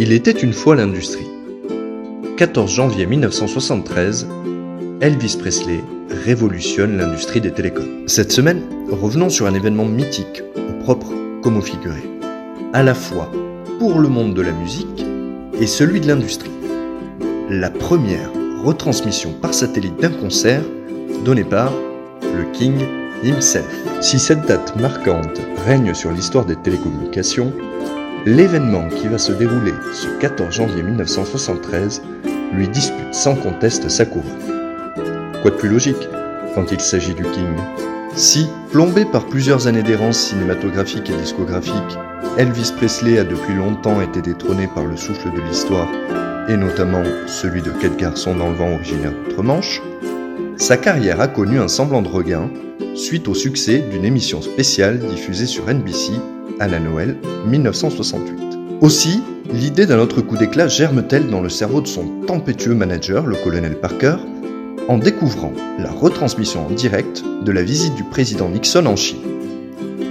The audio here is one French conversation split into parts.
Il était une fois l'industrie. 14 janvier 1973, Elvis Presley révolutionne l'industrie des télécoms. Cette semaine, revenons sur un événement mythique, au propre comme au figuré, à la fois pour le monde de la musique et celui de l'industrie. La première retransmission par satellite d'un concert donné par le King himself. Si cette date marquante règne sur l'histoire des télécommunications, l'événement qui va se dérouler ce 14 janvier 1973 lui dispute sans conteste sa couronne. Quoi de plus logique quand il s'agit du King ? Si, plombé par plusieurs années d'errance cinématographique et discographique, Elvis Presley a depuis longtemps été détrôné par le souffle de l'histoire, et notamment celui de Quatre garçons dans le vent originaire d'Outre-Manche, sa carrière a connu un semblant de regain suite au succès d'une émission spéciale diffusée sur NBC à la Noël 1968. Aussi, l'idée d'un autre coup d'éclat germe-t-elle dans le cerveau de son tempétueux manager, le colonel Parker, en découvrant la retransmission en direct de la visite du président Nixon en Chine.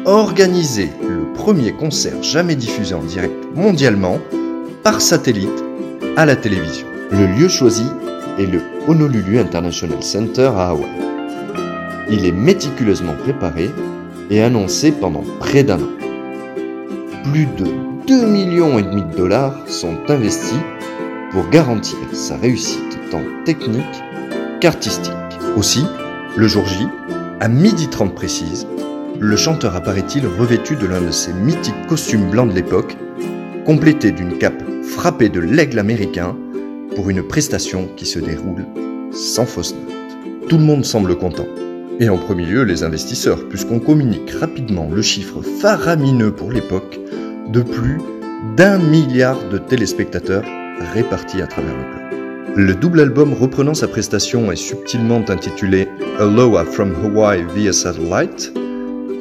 Organisé le premier concert jamais diffusé en direct mondialement par satellite à la télévision. Le lieu choisi est le Honolulu International Center à Hawaï. Il est méticuleusement préparé et annoncé pendant près d'un an. Plus de 2,5 millions de dollars sont investis pour garantir sa réussite tant technique qu'artistique. Aussi, le jour J, à 12h30 précise, le chanteur apparaît-il revêtu de l'un de ses mythiques costumes blancs de l'époque, complété d'une cape frappée de l'aigle américain, pour une prestation qui se déroule sans fausse note. Tout le monde semble content, et en premier lieu les investisseurs, puisqu'on communique rapidement le chiffre faramineux pour l'époque de plus d'1 milliard de téléspectateurs répartis à travers le globe. Le double album reprenant sa prestation est subtilement intitulé « Aloha from Hawaii via satellite »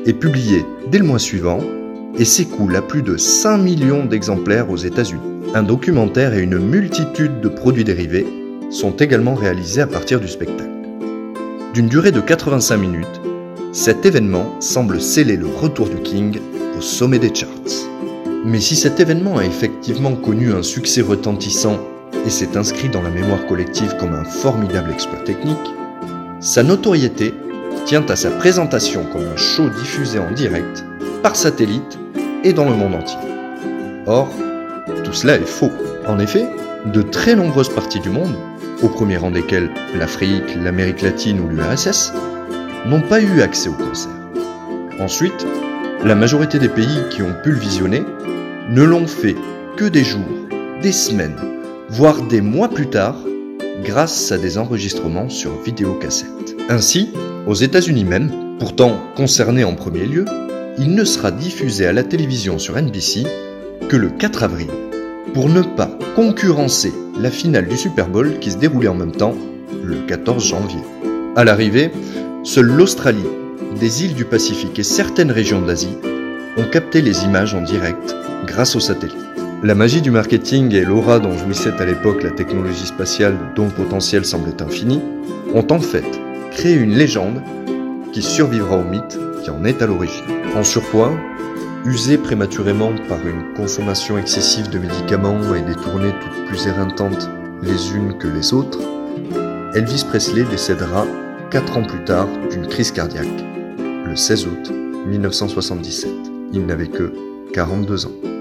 est publié dès le mois suivant et s'écoule à plus de 5 millions d'exemplaires aux États-Unis. Un documentaire et une multitude de produits dérivés sont également réalisés à partir du spectacle. D'une durée de 85 minutes, cet événement semble sceller le retour du King au sommet des charts. Mais si cet événement a effectivement connu un succès retentissant et s'est inscrit dans la mémoire collective comme un formidable exploit technique, sa notoriété tient à sa présentation comme un show diffusé en direct, par satellite et dans le monde entier. Or, tout cela est faux. En effet, de très nombreuses parties du monde, au premier rang desquelles l'Afrique, l'Amérique latine ou l'URSS, n'ont pas eu accès au concert. Ensuite, la majorité des pays qui ont pu le visionner ne l'ont fait que des jours, des semaines, voire des mois plus tard, grâce à des enregistrements sur vidéocassette. Ainsi, aux États-Unis même, pourtant concernés en premier lieu, il ne sera diffusé à la télévision sur NBC que le 4 avril, pour ne pas concurrencer la finale du Super Bowl qui se déroulait en même temps le 14 janvier. À l'arrivée, seule l'Australie, des îles du Pacifique et certaines régions d'Asie ont capté les images en direct grâce au satellite. La magie du marketing et l'aura dont jouissait à l'époque la technologie spatiale dont le potentiel semblait infini ont en fait créé une légende qui survivra au mythe qui en est à l'origine. En surpoids, usé prématurément par une consommation excessive de médicaments et des tournées toutes plus éreintantes les unes que les autres, Elvis Presley décédera 4 ans plus tard d'une crise cardiaque, le 16 août 1977. Il n'avait que 42 ans.